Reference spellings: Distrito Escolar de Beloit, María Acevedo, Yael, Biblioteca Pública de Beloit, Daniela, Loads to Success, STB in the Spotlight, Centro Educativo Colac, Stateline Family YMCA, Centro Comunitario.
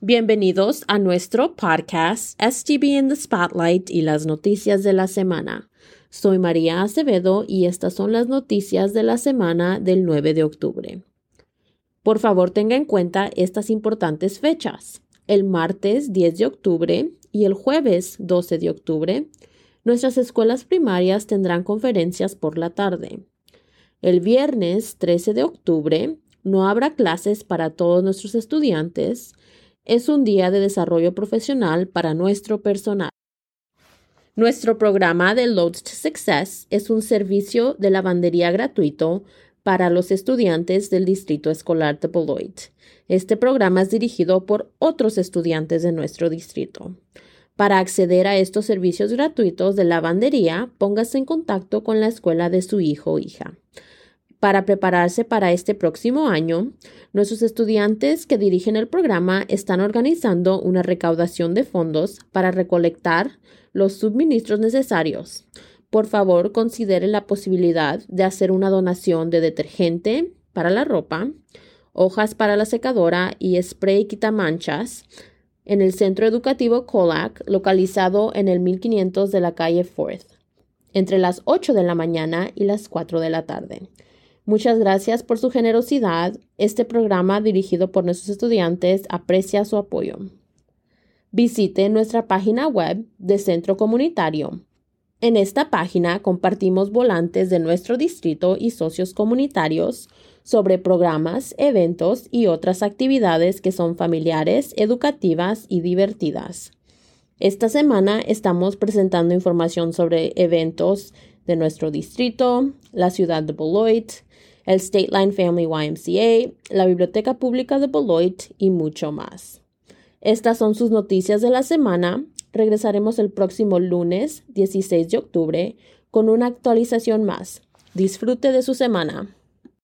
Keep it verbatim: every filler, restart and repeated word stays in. Bienvenidos a nuestro podcast S T B in the Spotlight y las noticias de la semana. Soy María Acevedo y estas son las noticias de la semana del nueve de octubre. Por favor, tenga en cuenta estas importantes fechas. El martes diez de octubre y el jueves doce de octubre, nuestras escuelas primarias tendrán conferencias por la tarde. El viernes trece de octubre, no habrá clases para todos nuestros estudiantes. Es un día de desarrollo profesional para nuestro personal. Nuestro programa de Loads to Success es un servicio de lavandería gratuito para los estudiantes del Distrito Escolar de Beloit. Este programa es dirigido por otros estudiantes de nuestro distrito. Para acceder a estos servicios gratuitos de lavandería, póngase en contacto con la escuela de su hijo o hija. Para prepararse para este próximo año, nuestros estudiantes que dirigen el programa están organizando una recaudación de fondos para recolectar los suministros necesarios. Por favor, considere la posibilidad de hacer una donación de detergente para la ropa, hojas para la secadora y spray quitamanchas en el Centro Educativo Colac, localizado en el mil quinientos de la calle Fourth, entre las ocho de la mañana y las cuatro de la tarde. Muchas gracias por su generosidad. Este programa dirigido por nuestros estudiantes aprecia su apoyo. Visite nuestra página web de Centro Comunitario. En esta página compartimos volantes de nuestro distrito y socios comunitarios sobre programas, eventos y otras actividades que son familiares, educativas y divertidas. Esta semana estamos presentando información sobre eventos de nuestro distrito, la ciudad de Beloit, el Stateline Family Y M C A, la Biblioteca Pública de Beloit y mucho más. Estas son sus noticias de la semana. Regresaremos el próximo lunes dieciséis de octubre con una actualización más. Disfrute de su semana.